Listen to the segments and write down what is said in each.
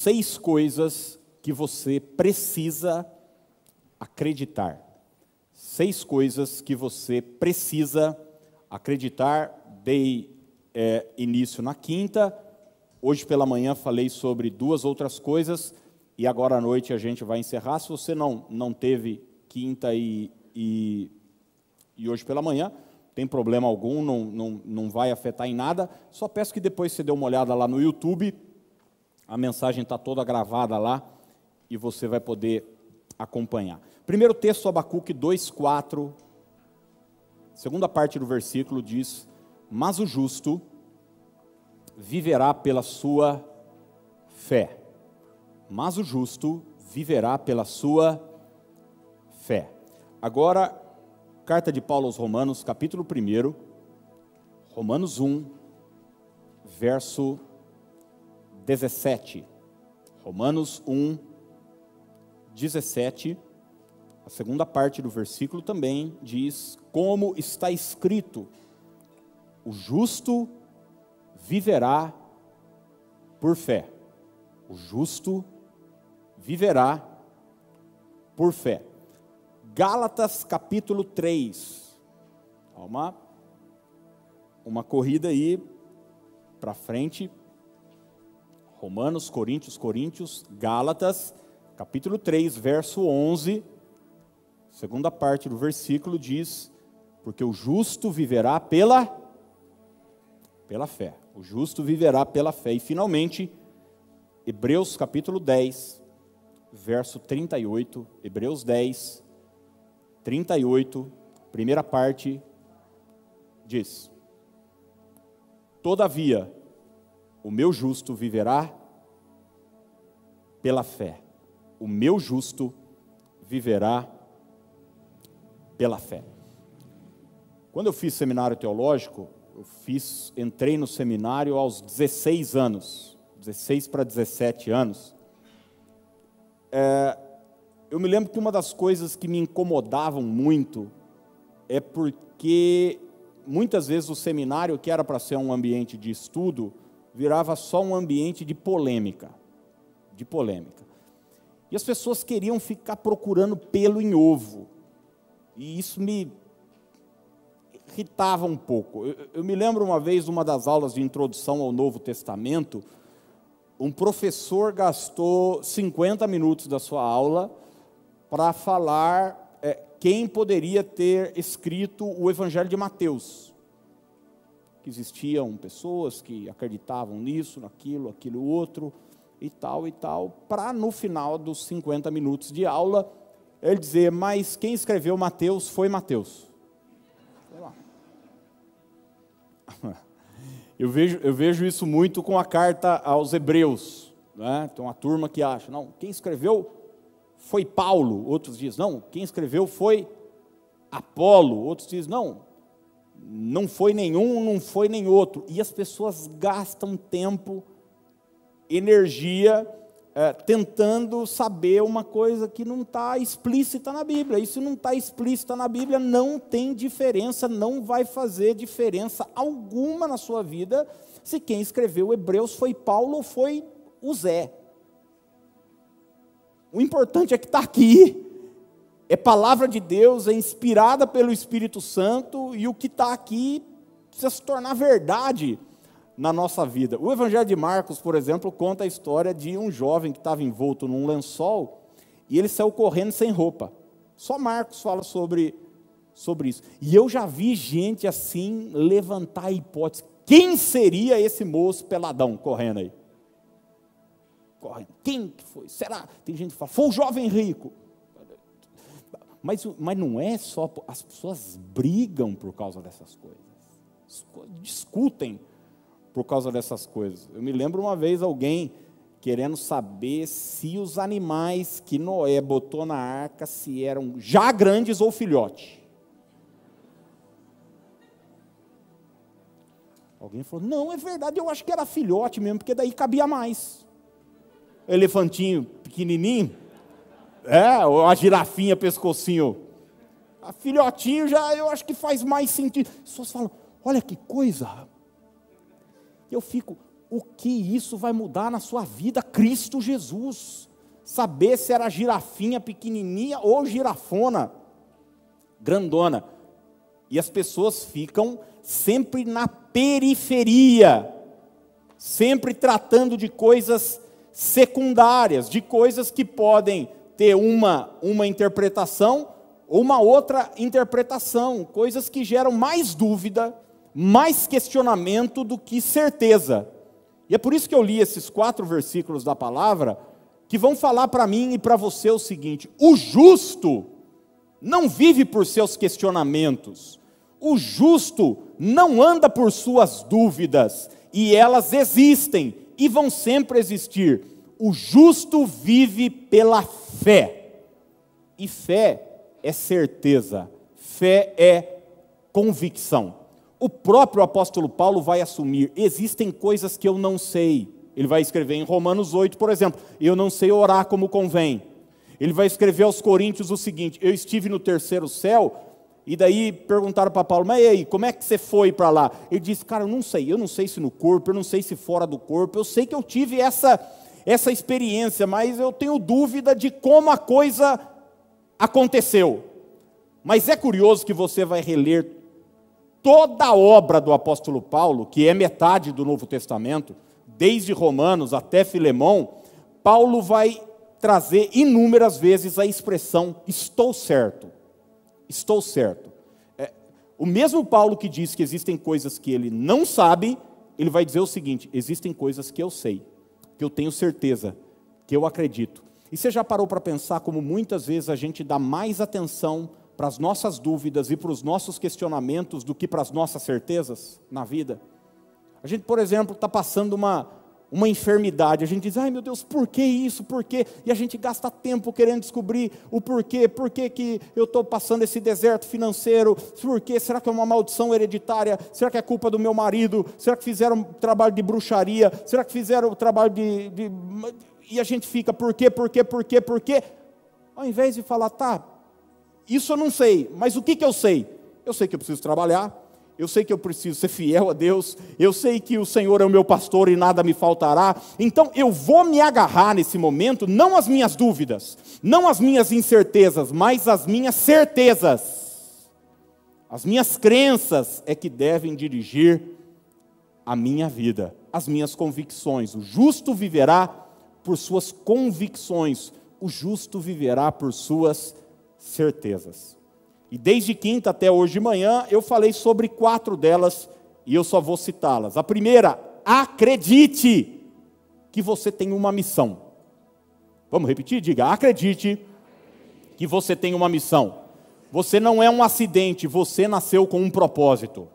6 coisas que você precisa acreditar. 6 coisas que você precisa acreditar. Dei início na quinta. Hoje pela manhã falei sobre 2 outras coisas. E agora à noite a gente vai encerrar. Se você não teve quinta e hoje pela manhã, tem problema algum, não vai afetar em nada. Só peço que depois você dê uma olhada lá no YouTube. A mensagem está toda gravada lá e você vai poder acompanhar. Primeiro texto, Abacuque 2:4, segunda parte do versículo diz: mas o justo viverá pela sua fé. Mas o justo viverá pela sua fé. Agora, carta de Paulo aos Romanos, capítulo 1, Romanos 1, verso 17, Romanos 1, 17, a segunda parte do versículo também diz: como está escrito, o justo viverá por fé. O justo viverá por fé. Gálatas capítulo 3, uma corrida aí para frente. Romanos, Coríntios, Gálatas, capítulo 3, verso 11, segunda parte do versículo diz: porque o justo viverá pela fé. O justo viverá pela fé. E finalmente, Hebreus capítulo 10, verso 38, Hebreus 10, 38, primeira parte, diz: todavia, o meu justo viverá pela fé. O meu justo viverá pela fé. Quando eu fiz seminário teológico, entrei no seminário aos 16 anos, 16 para 17 anos. Eu me lembro que uma das coisas que me incomodavam muito é porque muitas vezes o seminário, que era para ser um ambiente de estudo, virava só um ambiente de polêmica, E as pessoas queriam ficar procurando pelo em ovo, e isso me irritava um pouco. Eu me lembro uma vez, numa das aulas de introdução ao Novo Testamento, um professor gastou 50 minutos da sua aula para falar quem poderia ter escrito o Evangelho de Mateus. Existiam pessoas que acreditavam nisso, naquilo, aquilo outro, e tal, para no final dos 50 minutos de aula, ele dizer: mas quem escreveu Mateus foi Mateus. Sei lá. Eu vejo isso muito com a carta aos Hebreus, né? Tem uma turma que acha: não, quem escreveu foi Paulo. Outros dizem: não, quem escreveu foi Apolo. Outros dizem: não foi nenhum, não foi nem outro. E as pessoas gastam tempo, energia, tentando saber uma coisa que não está explícita na Bíblia. E se não está explícita na Bíblia, não tem diferença, não vai fazer diferença alguma na sua vida, se quem escreveu Hebreus foi Paulo ou foi o Zé. O importante é que está aqui. É palavra de Deus, é inspirada pelo Espírito Santo, e o que está aqui precisa se tornar verdade na nossa vida. O Evangelho de Marcos, por exemplo, conta a história de um jovem que estava envolto num lençol, e ele saiu correndo sem roupa. Só Marcos fala sobre isso. E eu já vi gente assim levantar a hipótese: quem seria esse moço peladão correndo aí? Correndo. Quem que foi? Será? Tem gente que fala: foi o jovem rico. Mas não é só, as pessoas brigam por causa dessas coisas, discutem por causa dessas coisas. Eu me lembro uma vez alguém querendo saber se os animais que Noé botou na arca, se eram já grandes ou filhote. Alguém falou: não, é verdade, eu acho que era filhote mesmo, porque daí cabia mais. Elefantinho pequenininho, ou a girafinha, pescocinho, a filhotinho, já eu acho que faz mais sentido. As pessoas falam: olha que coisa. Eu fico, o que isso vai mudar na sua vida, Cristo Jesus, saber se era girafinha pequenininha ou girafona grandona, e as pessoas ficam sempre na periferia, sempre tratando de coisas secundárias, de coisas que podem ter uma interpretação ou uma outra interpretação, coisas que geram mais dúvida, mais questionamento do que certeza. E é por isso que eu li esses 4 versículos da palavra, que vão falar para mim e para você o seguinte: o justo não vive por seus questionamentos, o justo não anda por suas dúvidas, e elas existem e vão sempre existir. O justo vive pela fé, e fé é certeza, fé é convicção. O próprio apóstolo Paulo vai assumir: existem coisas que eu não sei. Ele vai escrever em Romanos 8, por exemplo, eu não sei orar como convém. Ele vai escrever aos Coríntios o seguinte: eu estive no terceiro céu, e daí perguntaram para Paulo, mas e aí, como é que você foi para lá? Ele disse, cara, eu não sei se no corpo, eu não sei se fora do corpo, eu sei que eu tive essa experiência, mas eu tenho dúvida de como a coisa aconteceu. Mas é curioso que você vai reler toda a obra do apóstolo Paulo, que é metade do Novo Testamento, desde Romanos até Filemão. Paulo vai trazer inúmeras vezes a expressão, estou certo. O mesmo Paulo que diz que existem coisas que ele não sabe, ele vai dizer o seguinte: existem coisas que eu sei, que eu tenho certeza, que eu acredito. E você já parou para pensar como muitas vezes a gente dá mais atenção para as nossas dúvidas e para os nossos questionamentos do que para as nossas certezas na vida? A gente, por exemplo, está passando uma enfermidade, a gente diz, ai meu Deus, por que isso, por quê? E a gente gasta tempo querendo descobrir o porquê, por que que eu estou passando esse deserto financeiro, por quê? Será que é uma maldição hereditária? Será que é culpa do meu marido? Será que fizeram trabalho de bruxaria? Será que fizeram trabalho de... E a gente fica, por quê? Ao invés de falar, tá, isso eu não sei, mas o que eu sei? Eu sei que eu preciso trabalhar, eu sei que eu preciso ser fiel a Deus, eu sei que o Senhor é o meu pastor e nada me faltará. Então eu vou me agarrar nesse momento, não às minhas dúvidas, não às minhas incertezas, mas às minhas certezas. As minhas crenças é que devem dirigir a minha vida, as minhas convicções. O justo viverá por suas convicções, o justo viverá por suas certezas. E desde quinta até hoje de manhã eu falei sobre 4 delas, e eu só vou citá-las. A primeira: acredite que você tem uma missão. Vamos repetir? Diga, acredite que você tem uma missão. Você não é um acidente, você nasceu com um propósito.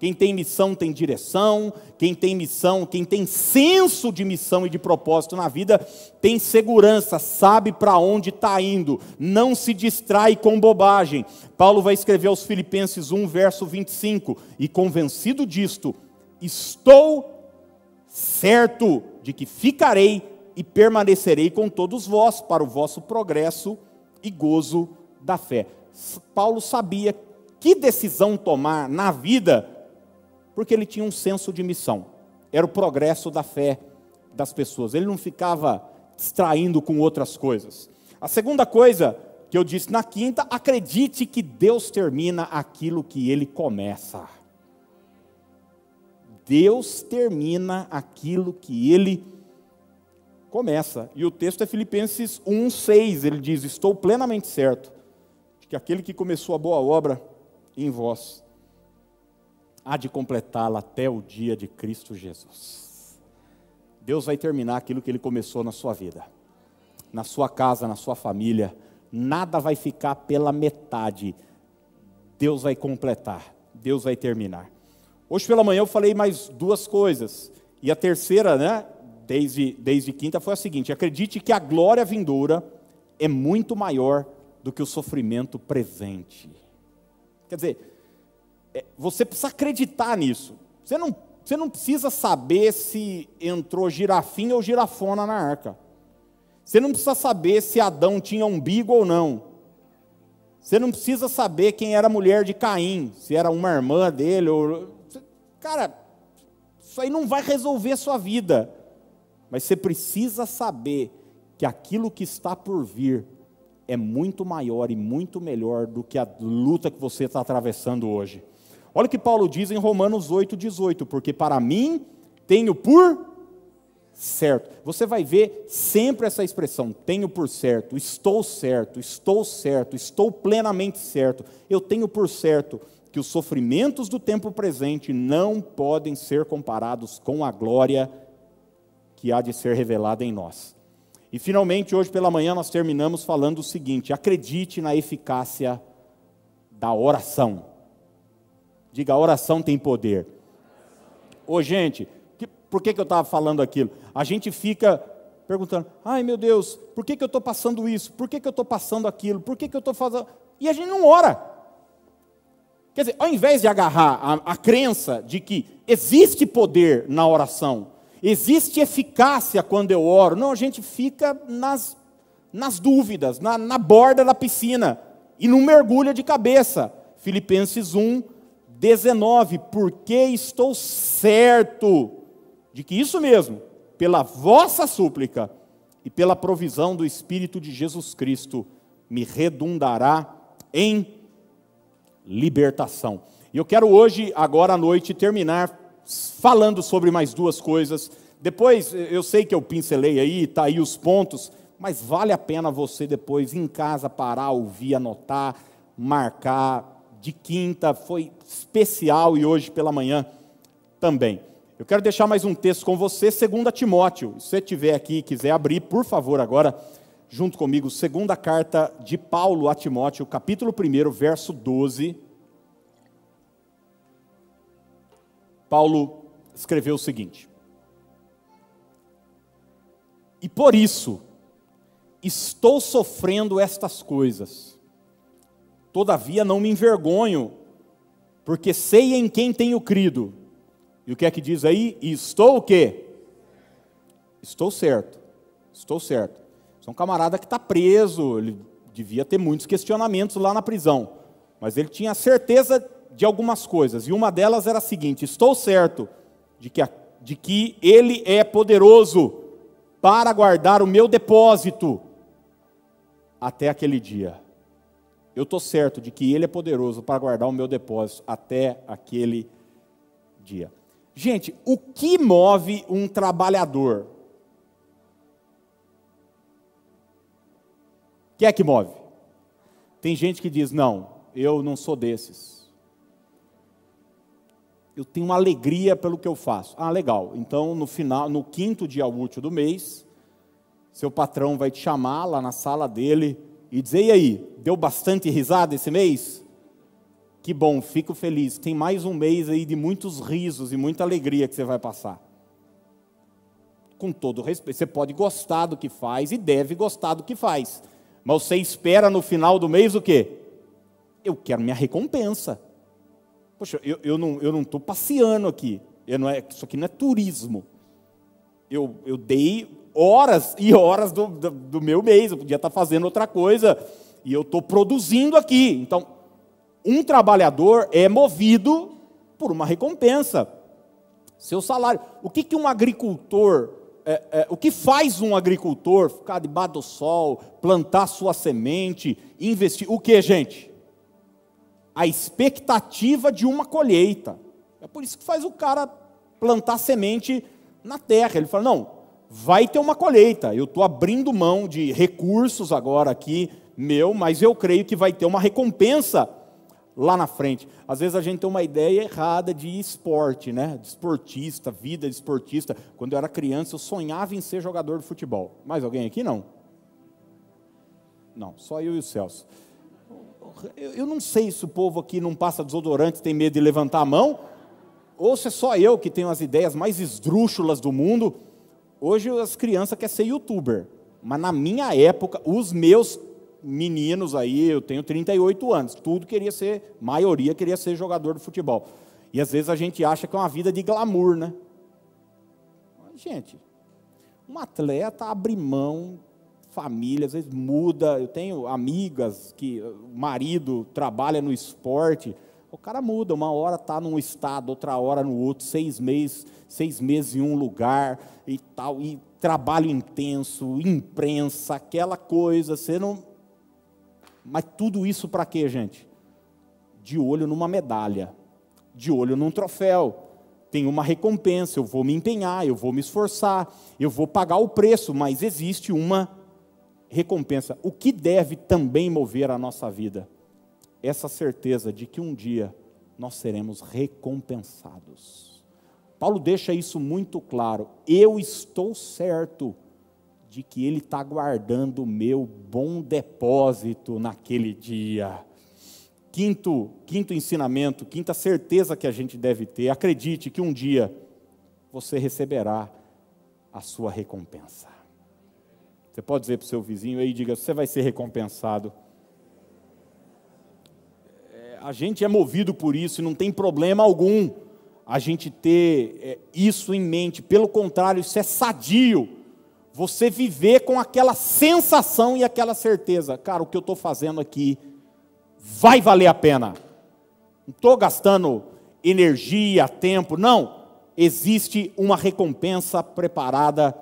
Quem tem missão tem direção, quem tem missão, quem tem senso de missão e de propósito na vida, tem segurança, sabe para onde está indo, não se distrai com bobagem. Paulo vai escrever aos Filipenses 1, verso 25, e convencido disto, estou certo de que ficarei e permanecerei com todos vós, para o vosso progresso e gozo da fé. Paulo sabia que decisão tomar na vida, porque ele tinha um senso de missão, era o progresso da fé das pessoas, ele não ficava distraindo com outras coisas. A segunda coisa que eu disse na quinta: acredite que Deus termina aquilo que Ele começa. Deus termina aquilo que Ele começa, e o texto é Filipenses 1,6, ele diz, estou plenamente certo de que aquele que começou a boa obra em vós há de completá-la até o dia de Cristo Jesus. Deus vai terminar aquilo que Ele começou na sua vida, na sua casa, na sua família. Nada vai ficar pela metade, Deus vai completar, Deus vai terminar. Hoje pela manhã eu falei mais 2 coisas, e a terceira, desde quinta, foi a seguinte: acredite que a glória vindoura é muito maior do que o sofrimento presente. Quer dizer, você precisa acreditar nisso. Você não precisa saber se entrou girafinha ou girafona na arca. Você não precisa saber se Adão tinha umbigo ou não. Você não precisa saber quem era a mulher de Caim, se era uma irmã dele ou... Cara, Isso aí não vai resolver a sua vida, mas você precisa saber que aquilo que está por vir é muito maior e muito melhor do que a luta que você está atravessando hoje. Olha o que Paulo diz em Romanos 8:18, porque para mim tenho por certo. Você vai ver sempre essa expressão, tenho por certo, estou certo, estou plenamente certo. Eu tenho por certo que os sofrimentos do tempo presente não podem ser comparados com a glória que há de ser revelada em nós. E finalmente, hoje pela manhã, nós terminamos falando o seguinte: acredite na eficácia da oração. Diga, a oração tem poder. Ô gente, por que eu estava falando aquilo? A gente fica perguntando, ai meu Deus, por que eu estou passando isso? Por que eu estou passando aquilo? Por que eu estou fazendo... E a gente não ora. Quer dizer, ao invés de agarrar a crença de que existe poder na oração, existe eficácia quando eu oro, não, a gente fica nas dúvidas, na borda da piscina, e não mergulha de cabeça. Filipenses 1:19, porque estou certo de que isso mesmo, pela vossa súplica e pela provisão do Espírito de Jesus Cristo, me redundará em libertação. E eu quero hoje, agora à noite, terminar falando sobre mais duas coisas. Depois, eu sei que eu pincelei aí, está aí os pontos, mas vale a pena você depois, em casa, parar, ouvir, anotar, marcar. De quinta foi especial e hoje pela manhã também. Eu quero deixar mais um texto com você, 2 Timóteo. Se você estiver aqui e quiser abrir, por favor, agora, junto comigo, segunda carta de Paulo a Timóteo, capítulo 1, verso 12. Paulo escreveu o seguinte: e por isso estou sofrendo estas coisas, todavia não me envergonho, porque sei em quem tenho crido. E o que é que diz aí? E estou o quê? Estou certo, estou certo. Isso é um camarada que está preso, ele devia ter muitos questionamentos lá na prisão, mas ele tinha certeza de algumas coisas, e uma delas era a seguinte: estou certo de que ele é poderoso para guardar o meu depósito até aquele dia. Eu estou certo de que ele é poderoso para guardar o meu depósito até aquele dia. Gente, o que move um trabalhador? O que é que move? Tem gente que diz, não, eu não sou desses. Eu tenho uma alegria pelo que eu faço. Ah, legal, então no quinto dia útil do mês, seu patrão vai te chamar lá na sala dele e dizer, e aí, deu bastante risada esse mês? Que bom, fico feliz, tem mais um mês aí de muitos risos e muita alegria que você vai passar. Com todo respeito, você pode gostar do que faz e deve gostar do que faz, mas você espera no final do mês o quê? Eu quero minha recompensa. Poxa, eu não estou passeando aqui, isso aqui não é turismo, eu dei horas e horas do meu mês, eu podia estar fazendo outra coisa, e eu estou produzindo aqui. Então, um trabalhador é movido por uma recompensa, seu salário. O que um agricultor, o que faz um agricultor ficar debaixo do sol, plantar sua semente, investir, o que, gente? A expectativa de uma colheita. É por isso que faz o cara plantar semente na terra. Ele fala, não, vai ter uma colheita, eu estou abrindo mão de recursos agora aqui, mas eu creio que vai ter uma recompensa lá na frente. Às vezes a gente tem uma ideia errada de esporte, né? De esportista, vida de esportista. Quando eu era criança, eu sonhava em ser jogador de futebol. Mais alguém aqui? Não? Não, só eu e o Celso. Eu não sei se o povo aqui não passa desodorante, tem medo de levantar a mão, ou se é só eu que tenho as ideias mais esdrúxulas do mundo. Hoje as crianças querem ser youtuber, mas na minha época, os meus meninos aí, eu tenho 38 anos, tudo queria ser, a maioria queria ser jogador de futebol. E às vezes a gente acha que é uma vida de glamour, né? Mas, gente, um atleta abre mão, família, às vezes muda, eu tenho amigas que o marido trabalha no esporte, O cara muda, uma hora está num estado, outra hora no outro, 6 meses em um lugar e tal, e trabalho intenso, imprensa, aquela coisa, você não... Mas tudo isso para quê, gente? De olho numa medalha, de olho num troféu. Tem uma recompensa, eu vou me empenhar, eu vou me esforçar, eu vou pagar o preço, mas existe uma recompensa. O que deve também mover a nossa vida? Essa certeza de que um dia nós seremos recompensados. Paulo deixa isso muito claro. Eu estou certo de que ele está guardando o meu bom depósito naquele dia. Quinto ensinamento, quinta certeza que a gente deve ter. Acredite que um dia você receberá a sua recompensa. Você pode dizer para o seu vizinho aí, diga, você vai ser recompensado. A gente é movido por isso e não tem problema algum a gente ter isso em mente. Pelo contrário, isso é sadio. Você viver com aquela sensação e aquela certeza. Cara, o que eu estou fazendo aqui vai valer a pena. Não estou gastando energia, tempo, não. Existe uma recompensa preparada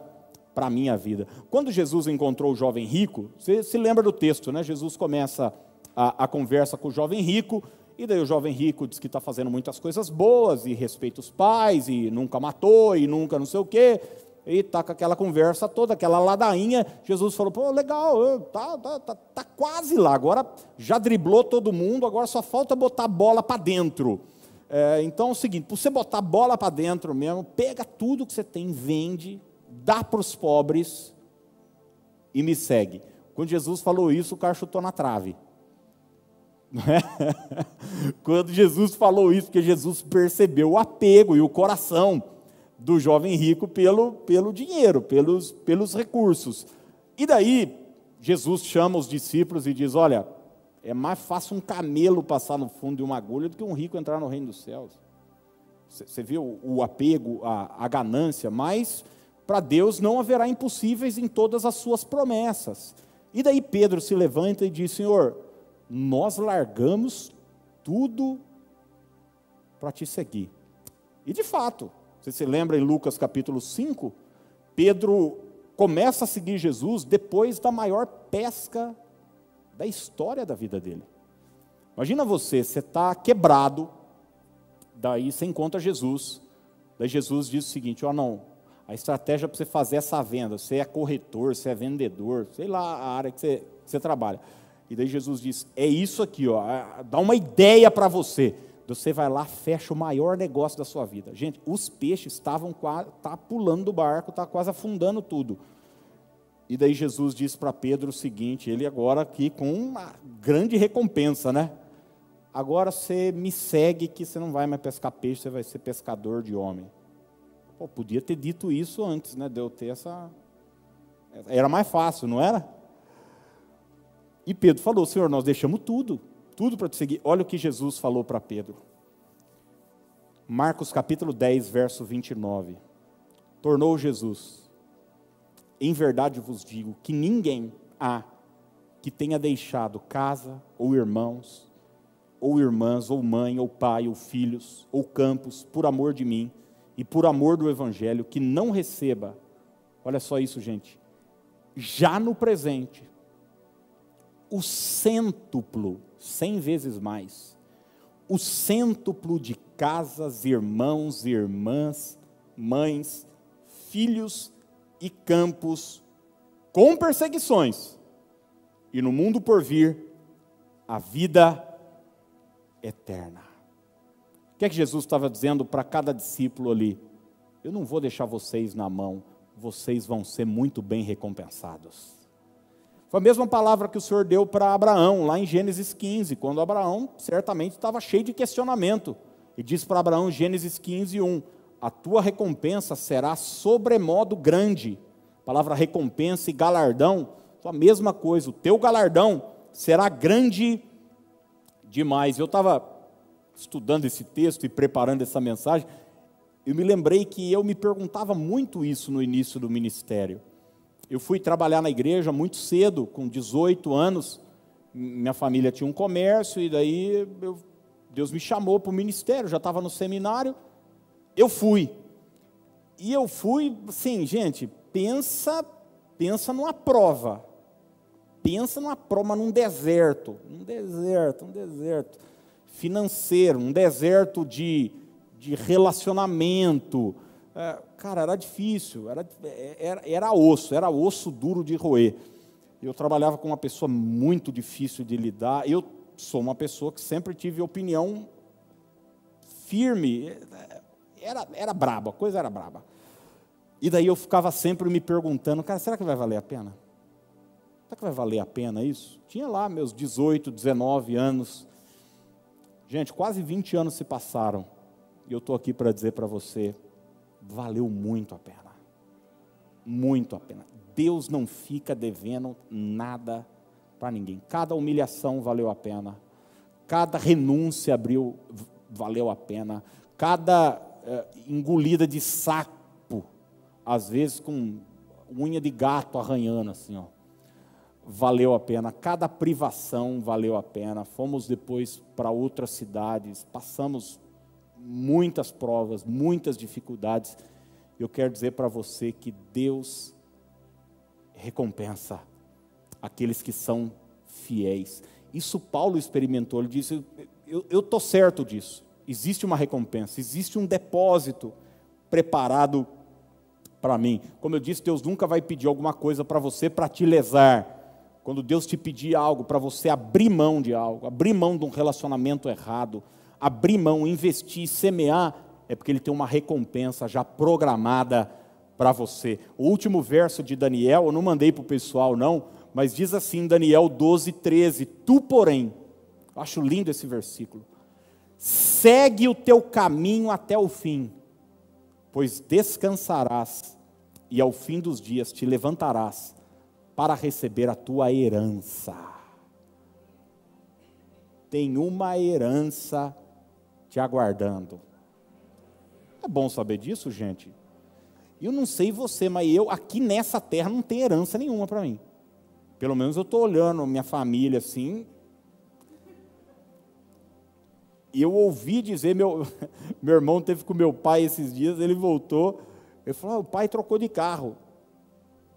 para a minha vida. Quando Jesus encontrou o jovem rico, você se lembra do texto, né? Jesus começa a conversa com o jovem rico, e daí o jovem rico diz que está fazendo muitas coisas boas, e respeita os pais, e nunca matou, e nunca não sei o quê, e está com aquela conversa toda, aquela ladainha. Jesus falou, pô, legal, tá quase lá, agora já driblou todo mundo, agora só falta botar a bola para dentro. Então é o seguinte, para você botar a bola para dentro mesmo, pega tudo que você tem, vende, dá para os pobres, e me segue. Quando Jesus falou isso, o cara chutou na trave. Quando Jesus falou isso, porque Jesus percebeu o apego e o coração do jovem rico pelo dinheiro, pelos recursos. E daí Jesus chama os discípulos e diz, olha, é mais fácil um camelo passar no fundo de uma agulha do que um rico entrar no reino dos céus. Você viu o apego, a ganância, mas para Deus não haverá impossíveis em todas as suas promessas. E daí Pedro se levanta e diz, Senhor, nós largamos tudo para te seguir. E de fato, você se lembra em Lucas capítulo 5, Pedro começa a seguir Jesus depois da maior pesca da história da vida dele. Imagina você está quebrado, daí você encontra Jesus, daí Jesus diz o seguinte, ó, não, a estratégia para você fazer essa venda, você é corretor, você é vendedor, sei lá a área que você trabalha. E daí Jesus diz, é isso aqui, ó, dá uma ideia para você. Você vai lá, fecha o maior negócio da sua vida. Gente, os peixes estavam quase, tá pulando do barco, tá quase afundando tudo. E daí Jesus diz para Pedro o seguinte, ele agora aqui com uma grande recompensa, né? Agora você me segue que você não vai mais pescar peixe, você vai ser pescador de homem. Pô, podia ter dito isso antes, né? De eu ter essa... Era mais fácil, não era? E Pedro falou, Senhor, nós deixamos tudo para te seguir. Olha o que Jesus falou para Pedro. Marcos capítulo 10, verso 29. Tornou Jesus, em verdade vos digo, que ninguém há que tenha deixado casa, ou irmãos, ou irmãs, ou mãe, ou pai, ou filhos, ou campos, por amor de mim, e por amor do Evangelho, que não receba, olha só isso, gente, já no presente, o cêntuplo, 100 vezes mais, o cêntuplo de casas, irmãos, irmãs, mães, filhos e campos, com perseguições, e no mundo por vir, a vida eterna. O que é que Jesus estava dizendo para cada discípulo ali? Eu não vou deixar vocês na mão, vocês vão ser muito bem recompensados. Foi a mesma palavra que o Senhor deu para Abraão, lá em Gênesis 15, quando Abraão certamente estava cheio de questionamento. E diz para Abraão, Gênesis 15, 1, a tua recompensa será sobremodo grande. A palavra recompensa e galardão, a mesma coisa, o teu galardão será grande demais. Eu estava estudando esse texto e preparando essa mensagem, eu me lembrei que eu me perguntava muito isso no início do ministério. Eu fui trabalhar na igreja muito cedo, com 18 anos, minha família tinha um comércio, e daí eu Deus me chamou para o ministério, já estava no seminário, eu fui. E eu fui, sim, gente, pensa numa prova. Pensa numa prova, mas num deserto. Um deserto financeiro, um deserto de relacionamento. Cara, era difícil, era osso duro de roer. Eu trabalhava com uma pessoa muito difícil de lidar. Eu sou uma pessoa que sempre tive opinião firme. Era braba, a coisa era braba. E daí eu ficava sempre me perguntando, cara, será que vai valer a pena? Será que vai valer a pena isso? Tinha lá meus 18, 19 anos. Gente, quase 20 anos se passaram. E eu estou aqui para dizer para você, valeu muito a pena. Muito a pena. Deus não fica devendo nada para ninguém. Cada humilhação valeu a pena. Cada renúncia valeu a pena. Cada engolida de sapo, às vezes com unha de gato arranhando assim, ó, valeu a pena. Cada privação valeu a pena. Fomos depois para outras cidades, passamos muitas provas, muitas dificuldades. Eu quero dizer para você que Deus recompensa aqueles que são fiéis. Isso Paulo experimentou, ele disse, eu estou certo disso. Existe uma recompensa, existe um depósito preparado para mim. Como eu disse, Deus nunca vai pedir alguma coisa para você para te lesar. Quando Deus te pedir algo para você abrir mão de algo, abrir mão de um relacionamento errado, abrir mão, investir, semear, é porque Ele tem uma recompensa já programada para você. O último verso de Daniel, eu não mandei para o pessoal não, mas diz assim, Daniel 12:13, tu porém, eu acho lindo esse versículo, segue o teu caminho até o fim, pois descansarás e ao fim dos dias te levantarás para receber a tua herança. Tem uma herança te aguardando. É bom saber disso, gente. Eu não sei você, mas eu aqui nessa terra não tem herança nenhuma para mim. Pelo menos eu estou olhando minha família assim. E eu ouvi dizer, meu irmão teve com meu pai esses dias, ele voltou, ele falou, ah, o pai trocou de carro.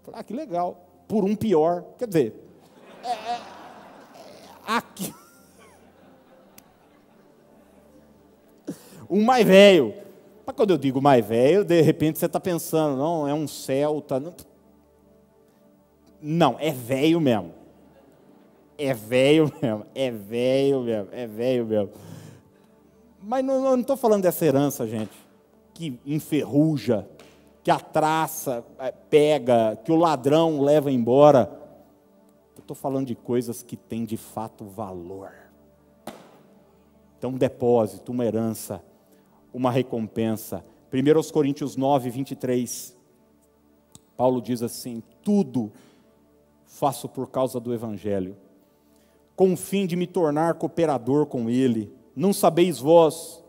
Eu falei, ah, que legal, por um pior. Quer dizer, aqui, um mais velho. Mas quando eu digo mais velho, de repente você está pensando, não, é um Celta. Não, é velho mesmo. É velho mesmo. Mas não estou falando dessa herança, gente, que enferruja, que a traça pega, que o ladrão leva embora. Eu estou falando de coisas que têm de fato valor. Então, um depósito, uma herança, uma recompensa. 1 Coríntios 9:23, Paulo diz assim, tudo faço por causa do Evangelho, com o fim de me tornar cooperador com Ele. Não sabeis vós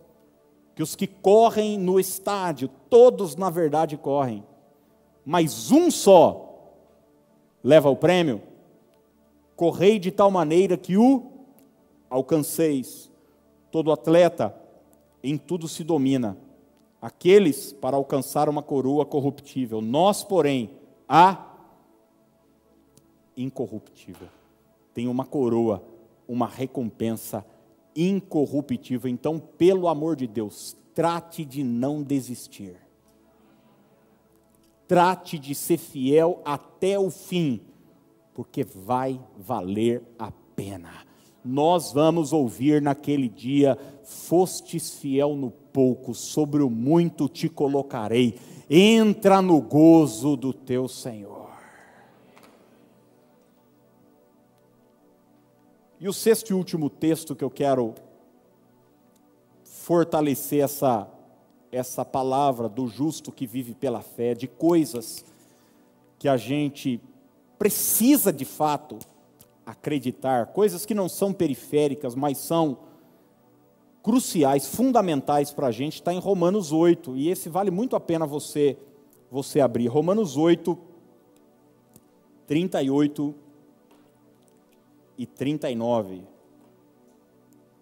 que os que correm no estádio, todos na verdade correm, mas um só leva o prêmio? Correi de tal maneira que o alcanceis. Todo atleta em tudo se domina, aqueles para alcançar uma coroa corruptível, nós porém a incorruptível. Tem uma coroa, uma recompensa incorruptível. Então, pelo amor de Deus, trate de não desistir, trate de ser fiel até o fim, porque vai valer a pena. Nós vamos ouvir naquele dia, fostes fiel no pouco, sobre o muito te colocarei, entra no gozo do teu Senhor. E o sexto e último texto que eu quero fortalecer essa palavra do justo que vive pela fé, de coisas que a gente precisa de fato acreditar, coisas que não são periféricas, mas são cruciais, fundamentais para a gente, está em Romanos 8, e esse vale muito a pena você abrir. Romanos 8, 38 e 39,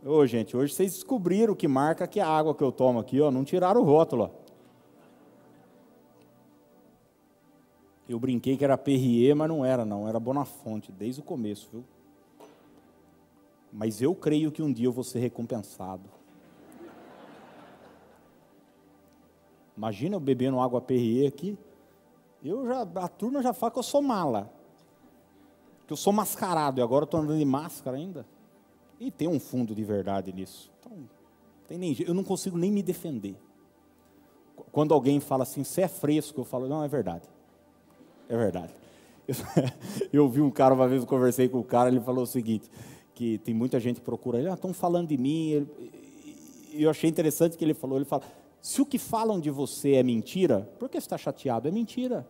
Ô, gente, hoje vocês descobriram que marca que a água que eu tomo aqui, ó, não tiraram o rótulo, ó. Eu brinquei que era Perrier, mas não, era Bonafonte, desde o começo, viu? Mas eu creio que um dia eu vou ser recompensado. Imagina eu bebendo água Perrier aqui, a turma já fala que eu sou mala, que eu sou mascarado, e agora eu estou andando de máscara ainda. E tem um fundo de verdade nisso. Então, eu não consigo nem me defender. Quando alguém fala assim, você é fresco, eu falo, não, é verdade. É verdade. Eu vi um cara, uma vez eu conversei com o cara, ele falou o seguinte, que tem muita gente que procura ele, estão falando de mim, e eu achei interessante que ele fala, se o que falam de você é mentira, por que você está chateado? É mentira.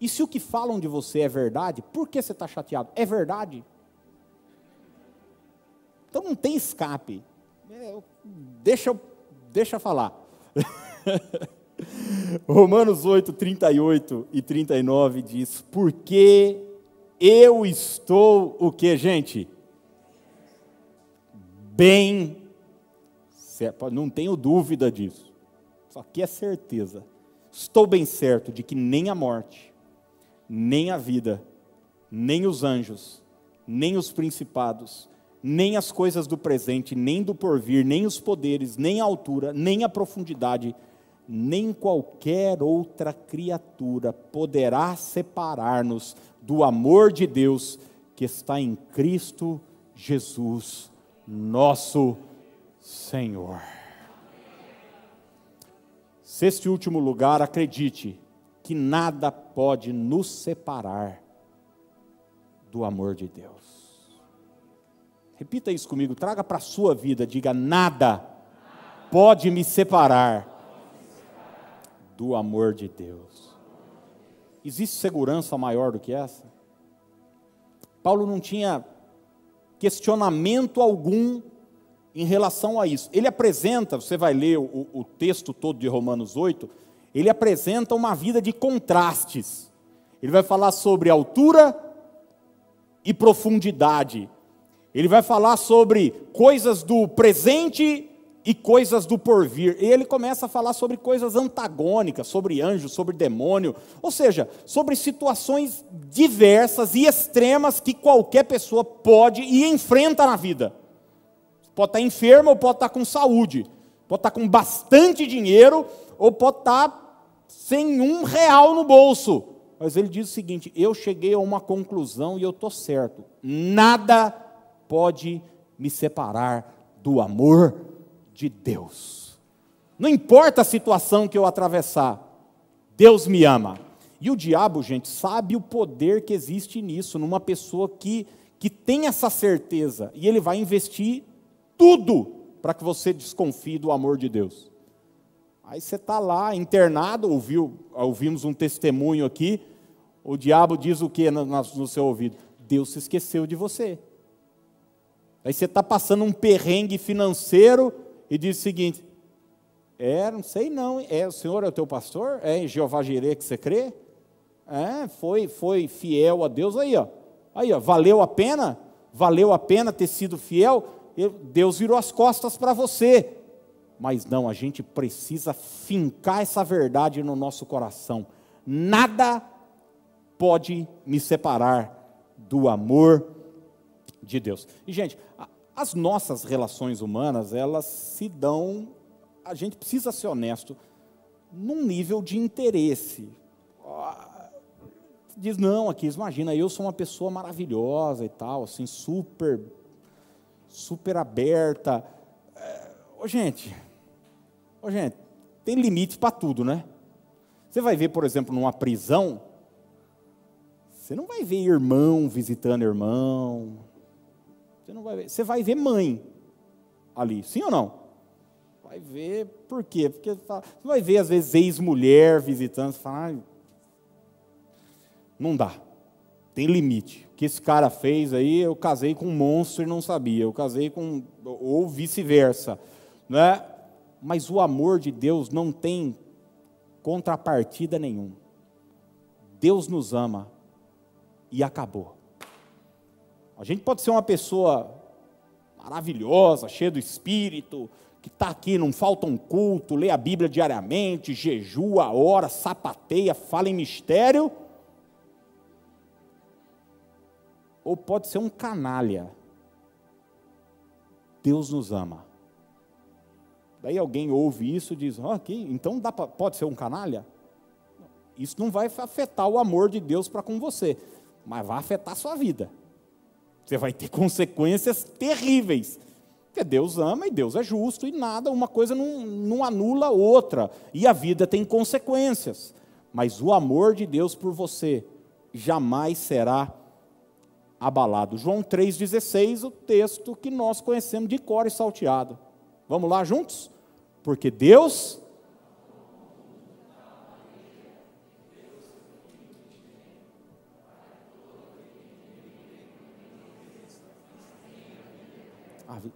E se o que falam de você é verdade, por que você está chateado? É verdade. Então não tem escape. Deixa falar. Romanos 8, 38 e 39 diz, porque eu estou, o que, gente? Bem, não tenho dúvida disso, isso aqui é certeza, estou bem certo de que nem a morte, nem a vida, nem os anjos, nem os principados, nem as coisas do presente, nem do porvir, nem os poderes, nem a altura, nem a profundidade, nem qualquer outra criatura poderá separar-nos do amor de Deus que está em Cristo Jesus, nosso Senhor. Sexto e último lugar, acredite que nada pode nos separar do amor de Deus. Repita isso comigo, traga para a sua vida, diga, nada pode me separar do amor de Deus. Existe segurança maior do que essa? Paulo não tinha questionamento algum em relação a isso. Ele apresenta, você vai ler o texto todo de Romanos 8, ele apresenta uma vida de contrastes. Ele vai falar sobre altura e profundidade. Ele vai falar sobre coisas do presente e coisas do porvir, e ele começa a falar sobre coisas antagônicas, sobre anjo, sobre demônio, ou seja, sobre situações diversas e extremas que qualquer pessoa pode e enfrenta na vida. Pode estar enfermo ou pode estar com saúde, pode estar com bastante dinheiro ou pode estar sem R$1 no bolso, mas ele diz o seguinte, eu cheguei a uma conclusão e eu estou certo, nada pode me separar do amor de Deus. Não importa a situação que eu atravessar, Deus me ama. E o diabo, gente, sabe o poder que existe nisso, numa pessoa que tem essa certeza, e ele vai investir tudo para que você desconfie do amor de Deus. Aí você está lá internado, ouvimos um testemunho aqui, o diabo diz o que no seu ouvido? Deus se esqueceu de você. Aí você está passando um perrengue financeiro, e diz o seguinte, não sei não, o Senhor é o teu pastor? É em Jeová Jirê que você crê? Foi fiel a Deus, aí ó, valeu a pena? Valeu a pena ter sido fiel? Deus virou as costas para você, mas não, a gente precisa fincar essa verdade no nosso coração, nada pode me separar do amor de Deus. E gente, as nossas relações humanas, elas se dão, a gente precisa ser honesto, num nível de interesse. Diz, não, aqui, imagina, eu sou uma pessoa maravilhosa e tal, assim, super aberta. Gente, tem limite para tudo, né? Você vai ver, por exemplo, numa prisão, você não vai ver irmão visitando irmão. Você vai ver mãe ali, sim ou não? Vai ver, por quê? Porque você vai ver, às vezes, ex-mulher visitando, você fala, não dá, tem limite. O que esse cara fez aí, eu casei com um monstro e não sabia, eu casei com, ou vice-versa, né? Mas o amor de Deus não tem contrapartida nenhuma. Deus nos ama e acabou. A gente pode ser uma pessoa maravilhosa, cheia do Espírito, que está aqui, não falta um culto, lê a Bíblia diariamente, jejua, ora, sapateia, fala em mistério, ou pode ser um canalha. Deus nos ama. Daí alguém ouve isso e diz, ah, aqui, então dá pra, pode ser um canalha? Isso não vai afetar o amor de Deus para com você, mas vai afetar a sua vida. Você vai ter consequências terríveis, porque Deus ama e Deus é justo, e nada, uma coisa não anula a outra, e a vida tem consequências, mas o amor de Deus por você jamais será abalado. João 3,16, o texto que nós conhecemos de cor e salteado. Vamos lá juntos? Porque Deus...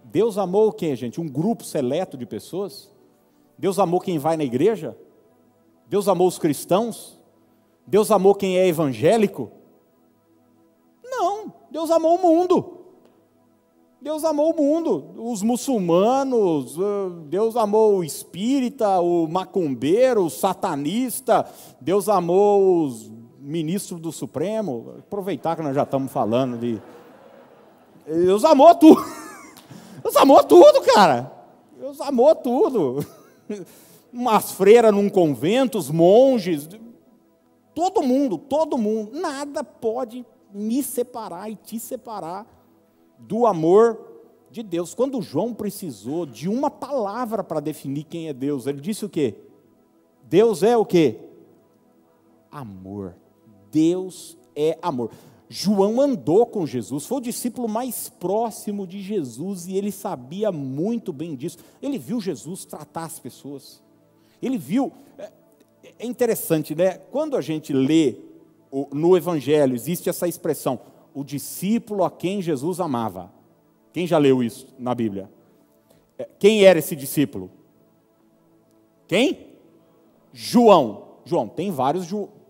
Deus amou quem, gente? Um grupo seleto de pessoas? Deus amou quem vai na igreja? Deus amou os cristãos? Deus amou quem é evangélico? Não, Deus amou o mundo. Deus amou o mundo, os muçulmanos, Deus amou o espírita, o macumbeiro, o satanista, Deus amou os ministros do Supremo, aproveitar que nós já estamos falando de... Deus amou tudo. Deus amou tudo, cara, Deus amou tudo, umas freiras num convento, os monges, todo mundo, nada pode me separar e te separar do amor de Deus. Quando João precisou de uma palavra para definir quem é Deus, ele disse o quê? Deus é o quê? Amor. Deus é amor. João andou com Jesus, foi o discípulo mais próximo de Jesus e ele sabia muito bem disso. Ele viu Jesus tratar as pessoas, ele viu, é interessante, né? Quando a gente lê no Evangelho, existe essa expressão, o discípulo a quem Jesus amava. Quem já leu isso na Bíblia? Quem era esse discípulo? Quem? João, tem vários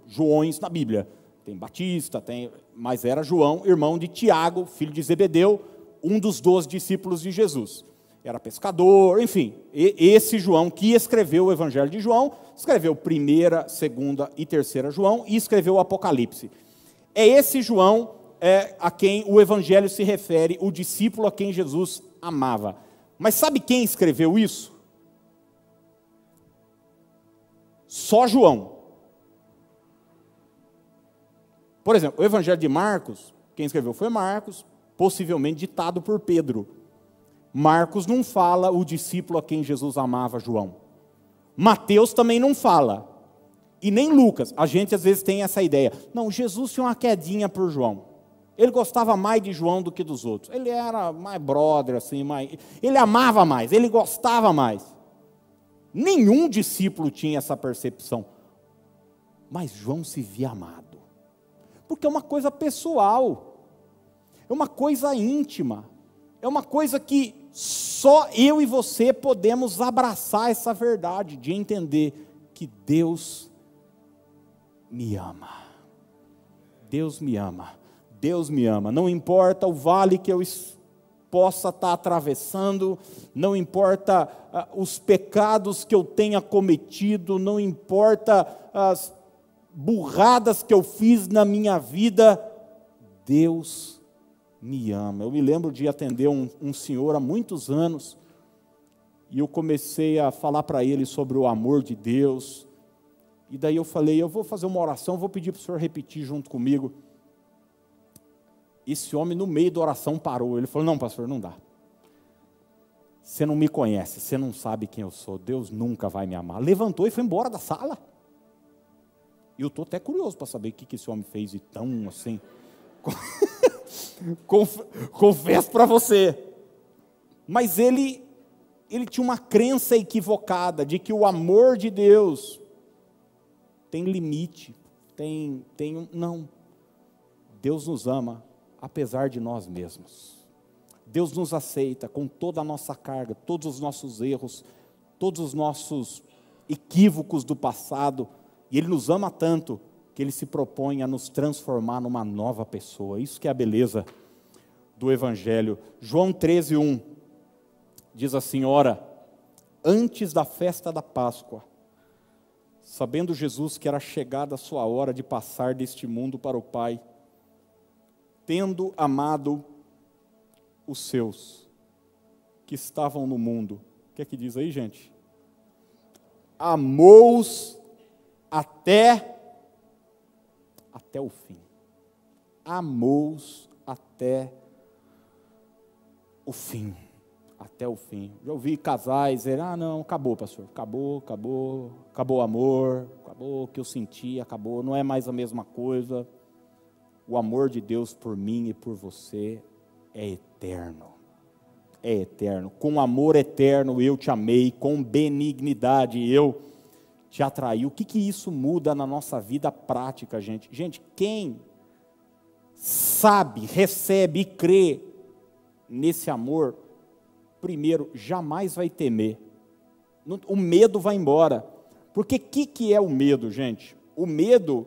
Joões na Bíblia, tem Batista, tem... mas era João, irmão de Tiago, filho de Zebedeu, um dos 12 discípulos de Jesus, era pescador, enfim, esse João que escreveu o Evangelho de João, escreveu 1ª, 2ª e 3ª João, e escreveu o Apocalipse. É esse João a quem o Evangelho se refere, o discípulo a quem Jesus amava. Mas sabe quem escreveu isso? Só João. Por exemplo, o Evangelho de Marcos, quem escreveu foi Marcos, possivelmente ditado por Pedro. Marcos não fala o discípulo a quem Jesus amava, João. Mateus também não fala. E nem Lucas. A gente às vezes tem essa ideia. Não, Jesus tinha uma quedinha por João. Ele gostava mais de João do que dos outros. Ele era mais brother, assim, mais... ele amava mais, ele gostava mais. Nenhum discípulo tinha essa percepção. Mas João se via amado. Porque é uma coisa pessoal, é uma coisa íntima, é uma coisa que só eu e você podemos abraçar essa verdade de entender que Deus me ama, Deus me ama, Deus me ama. Não importa o vale que eu possa estar atravessando, não importa os pecados que eu tenha cometido, não importa as burradas que eu fiz na minha vida, Deus me ama. Eu me lembro de atender um senhor há muitos anos, e eu comecei a falar para ele sobre o amor de Deus, e daí eu falei, eu vou fazer uma oração, vou pedir para o senhor repetir junto comigo. Esse homem no meio da oração parou, ele falou, não pastor, não dá, você não me conhece, você não sabe quem eu sou, Deus nunca vai me amar. Levantou e foi embora da sala. E eu estou até curioso para saber o que esse homem fez, e tão assim, confesso para você, mas ele tinha uma crença equivocada, de que o amor de Deus tem limite, não, Deus nos ama, apesar de nós mesmos, Deus nos aceita com toda a nossa carga, todos os nossos erros, todos os nossos equívocos do passado. E Ele nos ama tanto, que Ele se propõe a nos transformar numa nova pessoa. Isso que é a beleza do Evangelho. João 13:1 diz assim: ora, antes da festa da Páscoa, sabendo Jesus que era chegada a sua hora de passar deste mundo para o Pai, tendo amado os seus que estavam no mundo. O que é que diz aí, gente? Amou-os até o fim. Amou-os até o fim. Até o fim. Já ouvi casais dizer: ah, não, acabou, pastor, acabou o amor, acabou o que eu senti, acabou, não é mais a mesma coisa. O amor de Deus por mim e por você é eterno, é eterno. Com amor eterno eu te amei, com benignidade eu te atraí. O que que isso muda na nossa vida prática, gente? Gente, quem sabe, recebe e crê nesse amor, primeiro, jamais vai temer. O medo vai embora. Porque o que é o medo, gente? O medo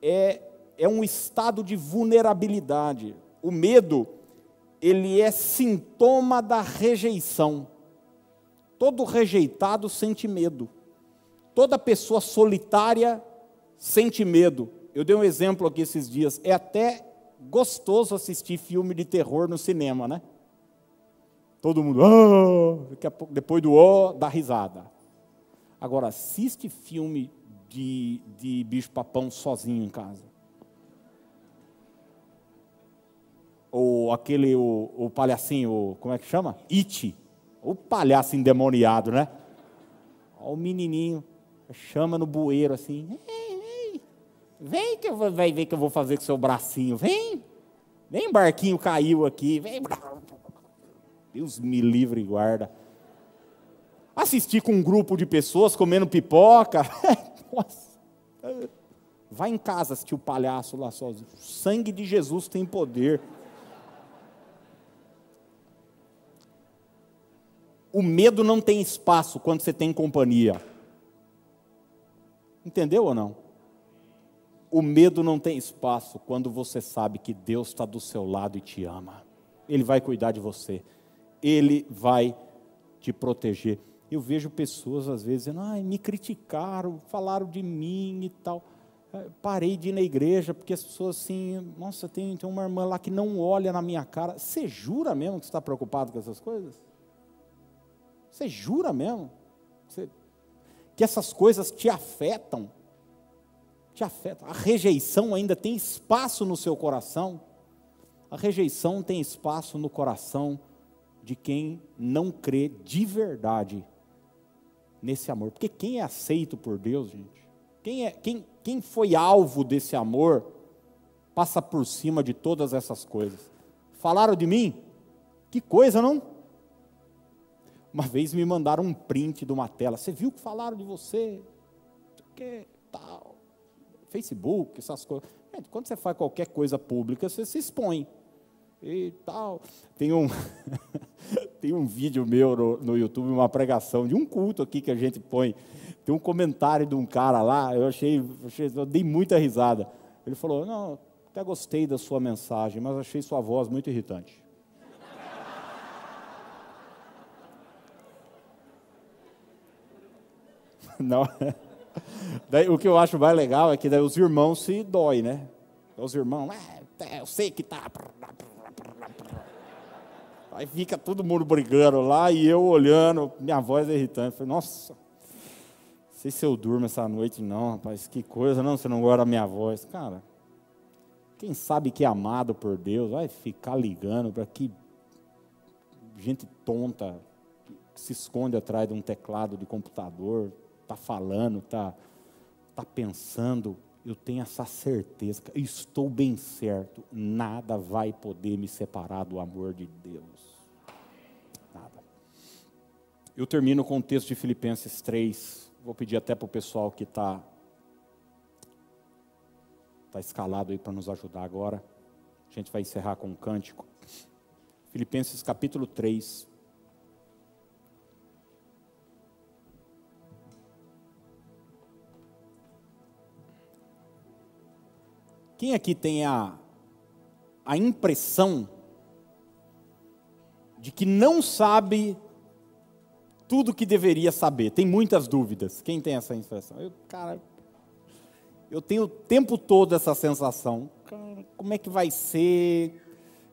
é um estado de vulnerabilidade. O medo, ele é sintoma da rejeição. Todo rejeitado sente medo. Toda pessoa solitária sente medo. Eu dei um exemplo aqui esses dias. É até gostoso assistir filme de terror no cinema, né? Todo mundo, oh! Depois do oh, dá risada. Agora, assiste filme de bicho-papão sozinho em casa. Ou aquele, o palhacinho, como é que chama? It. O palhaço endemoniado, né? Ó, o menininho, chama no bueiro assim, vem que eu vou, vai ver que eu vou fazer com seu bracinho, vem barquinho caiu aqui, vem... Deus me livre e guarda. Assistir com um grupo de pessoas comendo pipoca. Nossa. Vai em casa assistir o palhaço lá sozinho. O sangue de Jesus tem poder. O medo não tem espaço quando você tem companhia. Entendeu ou não? O medo não tem espaço quando você sabe que Deus está do seu lado e te ama. Ele vai cuidar de você. Ele vai te proteger. Eu vejo pessoas às vezes dizendo: ai, me criticaram, falaram de mim e tal. Parei de ir na igreja porque as pessoas assim, nossa, tem uma irmã lá que não olha na minha cara. Você jura mesmo que você está preocupado com essas coisas? Você jura mesmo? Que essas coisas te afetam? Te afetam. A rejeição ainda tem espaço no seu coração? A rejeição tem espaço no coração de quem não crê de verdade nesse amor. Porque quem é aceito por Deus, gente, quem foi alvo desse amor, passa por cima de todas essas coisas. Falaram de mim? Que coisa, não? Uma vez me mandaram um print de uma tela. Você viu que falaram de você? Que tal? Facebook, essas coisas. Gente, quando você faz qualquer coisa pública, você se expõe. E tal. Tem um vídeo meu no YouTube, uma pregação de um culto aqui que a gente põe. Tem um comentário de um cara lá, eu dei muita risada. Ele falou: não, até gostei da sua mensagem, mas achei sua voz muito irritante. Não. Daí, o que eu acho mais legal é que daí os irmãos se dói, né? Os irmãos, eu sei que tá. Aí fica todo mundo brigando lá e eu olhando, minha voz é irritante. Falei: nossa, não sei se eu durmo essa noite não, rapaz, que coisa, não, você não gosta da minha voz. Cara, quem sabe que é amado por Deus vai ficar ligando para que gente tonta que se esconde atrás de um teclado de computador, tá falando, tá pensando. Eu tenho essa certeza, estou bem certo, nada vai poder me separar do amor de Deus, nada. Eu termino com o texto de Filipenses 3, vou pedir até para o pessoal que tá escalado aí para nos ajudar agora. A gente vai encerrar com um cântico. Filipenses capítulo 3. Quem aqui tem a impressão de que não sabe tudo que deveria saber, tem muitas dúvidas. Quem tem essa impressão? Eu tenho o tempo todo essa sensação, como é que vai ser,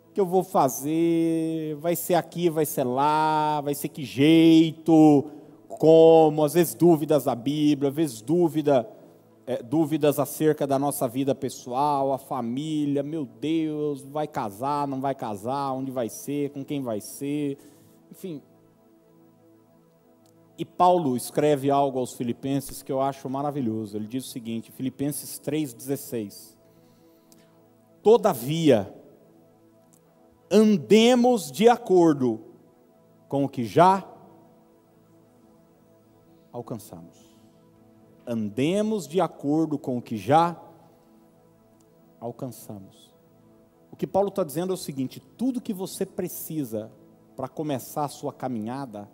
o que eu vou fazer, vai ser aqui, vai ser lá, vai ser que jeito, como, às vezes dúvidas da Bíblia, às vezes dúvidas acerca da nossa vida pessoal, a família, meu Deus, vai casar, não vai casar, onde vai ser, com quem vai ser, enfim. E Paulo escreve algo aos Filipenses que eu acho maravilhoso. Ele diz o seguinte, Filipenses 3,16. Todavia, andemos de acordo com o que já alcançamos. Andemos de acordo com o que já alcançamos. O que Paulo está dizendo é o seguinte, tudo que você precisa para começar a sua caminhada,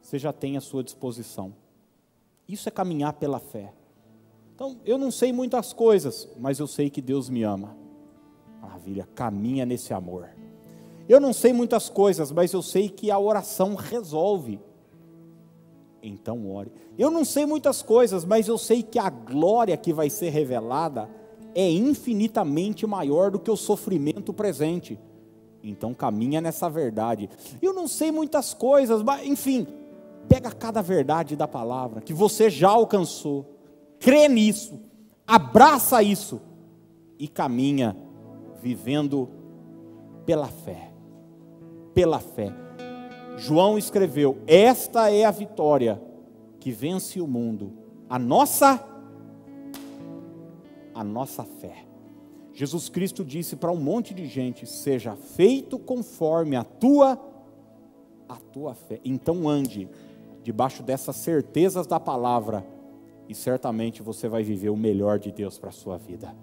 você já tem à sua disposição. Isso é caminhar pela fé. Então, eu não sei muitas coisas, mas eu sei que Deus me ama. Maravilha, caminha nesse amor. Eu não sei muitas coisas, mas eu sei que a oração resolve. Então ore. Eu não sei muitas coisas, mas eu sei que a glória que vai ser revelada é infinitamente maior do que o sofrimento presente. Então caminha nessa verdade. Eu não sei muitas coisas, mas enfim, pega cada verdade da palavra que você já alcançou, crê nisso, abraça isso e caminha vivendo pela fé. Pela fé. João escreveu, esta é a vitória que vence o mundo, a nossa fé. Jesus Cristo disse para um monte de gente, seja feito conforme a tua fé. Então ande debaixo dessas certezas da palavra e certamente você vai viver o melhor de Deus para a sua vida.